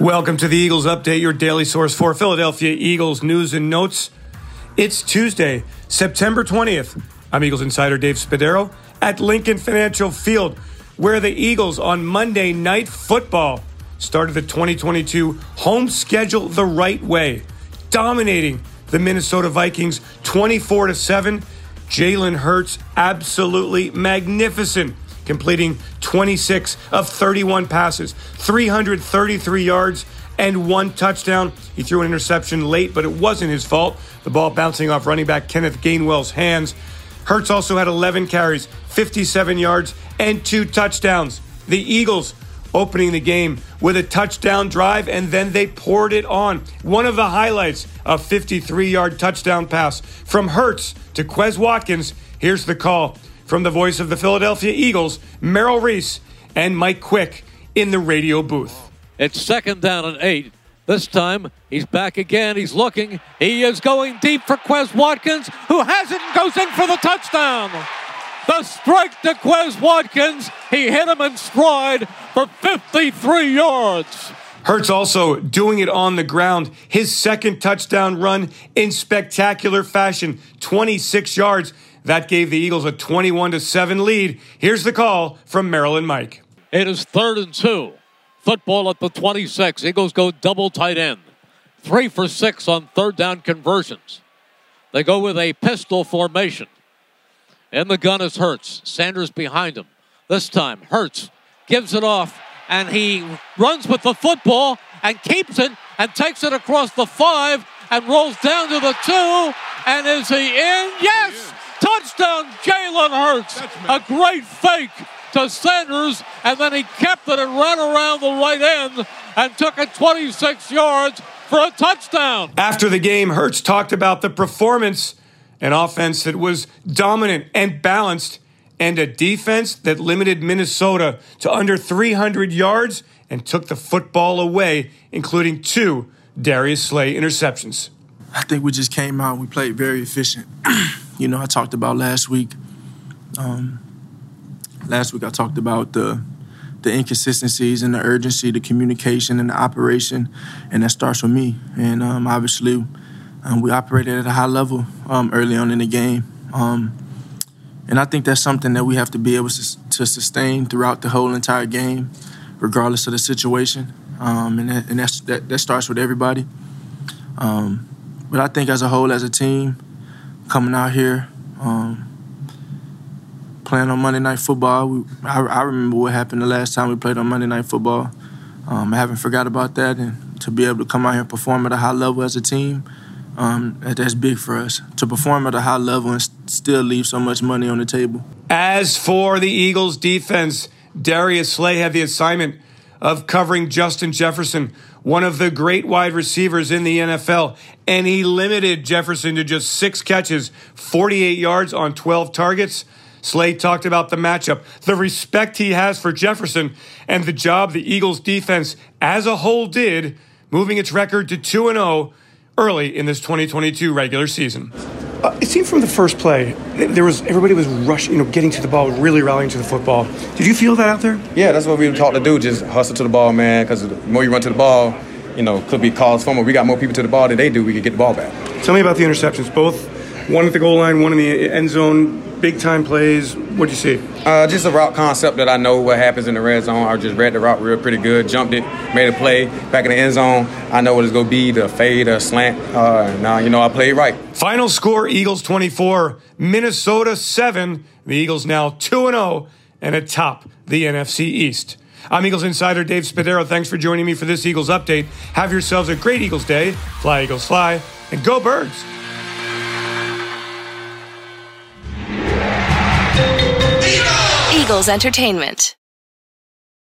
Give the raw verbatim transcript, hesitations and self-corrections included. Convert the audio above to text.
Welcome to the Eagles Update, your daily source for Philadelphia Eagles news and notes. It's Tuesday, September twentieth. I'm Eagles insider Dave Spadaro at Lincoln Financial Field, where the Eagles on Monday Night Football started the twenty twenty-two home schedule the right way, dominating the Minnesota Vikings twenty-four to seven. Jalen Hurts, absolutely magnificent, completing twenty-six of thirty-one passes, three hundred thirty-three yards, and one touchdown. He threw an interception late, but it wasn't his fault. The ball bouncing off running back Kenneth Gainwell's hands. Hurts also had eleven carries, fifty-seven yards, and two touchdowns. The Eagles opening the game with a touchdown drive, and then they poured it on. One of the highlights, a fifty-three-yard touchdown pass from Hurts to Quez Watkins. Here's the call from the voice of the Philadelphia Eagles, Merrill Reese and Mike Quick in the radio booth. It's second down and eight. This time, he's back again. He's looking. He is going deep for Quez Watkins, who has it and goes in for the touchdown. The strike to Quez Watkins. He hit him in stride for fifty-three yards. Hurts also doing it on the ground. His second touchdown run in spectacular fashion, twenty-six yards. That gave the Eagles a twenty-one to seven lead. Here's the call from Merrill and Mike. It is third and two. Football at the twenty-six. Eagles go double tight end. Three for six on third down conversions. They go with a pistol formation. And the gun is Hurts. Sanders behind him. This time, Hurts gives it off, and he runs with the football and keeps it and takes it across the five and rolls down to the two. And is he in? Yes! Touchdown, Jalen Hurts. A great fake to Sanders, and then he kept it and ran around the right end and took it twenty-six yards for a touchdown. After the game, Hurts talked about the performance, an offense that was dominant and balanced, and a defense that limited Minnesota to under three hundred yards and took the football away, including two Darius Slay interceptions. I think we just came out and we played very efficient. You know, I talked about last week. Um, Last week I talked about the the inconsistencies and the urgency, the communication and the operation, and that starts with me. And um, obviously um, we operated at a high level um, early on in the game. Um, and I think that's something that we have to be able to, to sustain throughout the whole entire game, regardless of the situation. Um, and that, and that's, that, that starts with everybody. Um, but I think as a whole, as a team, coming out here, um, playing on Monday Night Football. We, I, I remember what happened the last time we played on Monday Night Football. Um, I haven't forgot about that. And to be able to come out here and perform at a high level as a team, um, that's big for us. To perform at a high level and st- still leave so much money on the table. As for the Eagles defense, Darius Slay had the assignment of covering Justin Jefferson, one of the great wide receivers in the N F L. And he limited Jefferson to just six catches, forty-eight yards on twelve targets. Slay talked about the matchup, the respect he has for Jefferson, and the job the Eagles defense as a whole did, moving its record to two and oh early in this twenty twenty-two regular season. Uh, it seemed from the first play, there was everybody was rushing, you know, getting to the ball, really rallying to the football. Did you feel that out there? Yeah, that's what we were taught to do, just hustle to the ball, man, because the more you run to the ball, you know, could be cause fumble. We got more people to the ball than they do. We could get the ball back. Tell me about the interceptions, both one at the goal line, one in the end zone, big-time plays. What did you see? Uh, just a route concept that I know what happens in the red zone. I just read the route real pretty good, jumped it, made a play. Back in the end zone, I know what it's going to be, the fade, the slant. Uh, now, you know, I played right. Final score, Eagles twenty-four, Minnesota seven. The Eagles now two and oh and atop the N F C East. I'm Eagles insider Dave Spadaro. Thanks for joining me for this Eagles Update. Have yourselves a great Eagles day. Fly, Eagles, fly, and go Birds. Eagles Entertainment.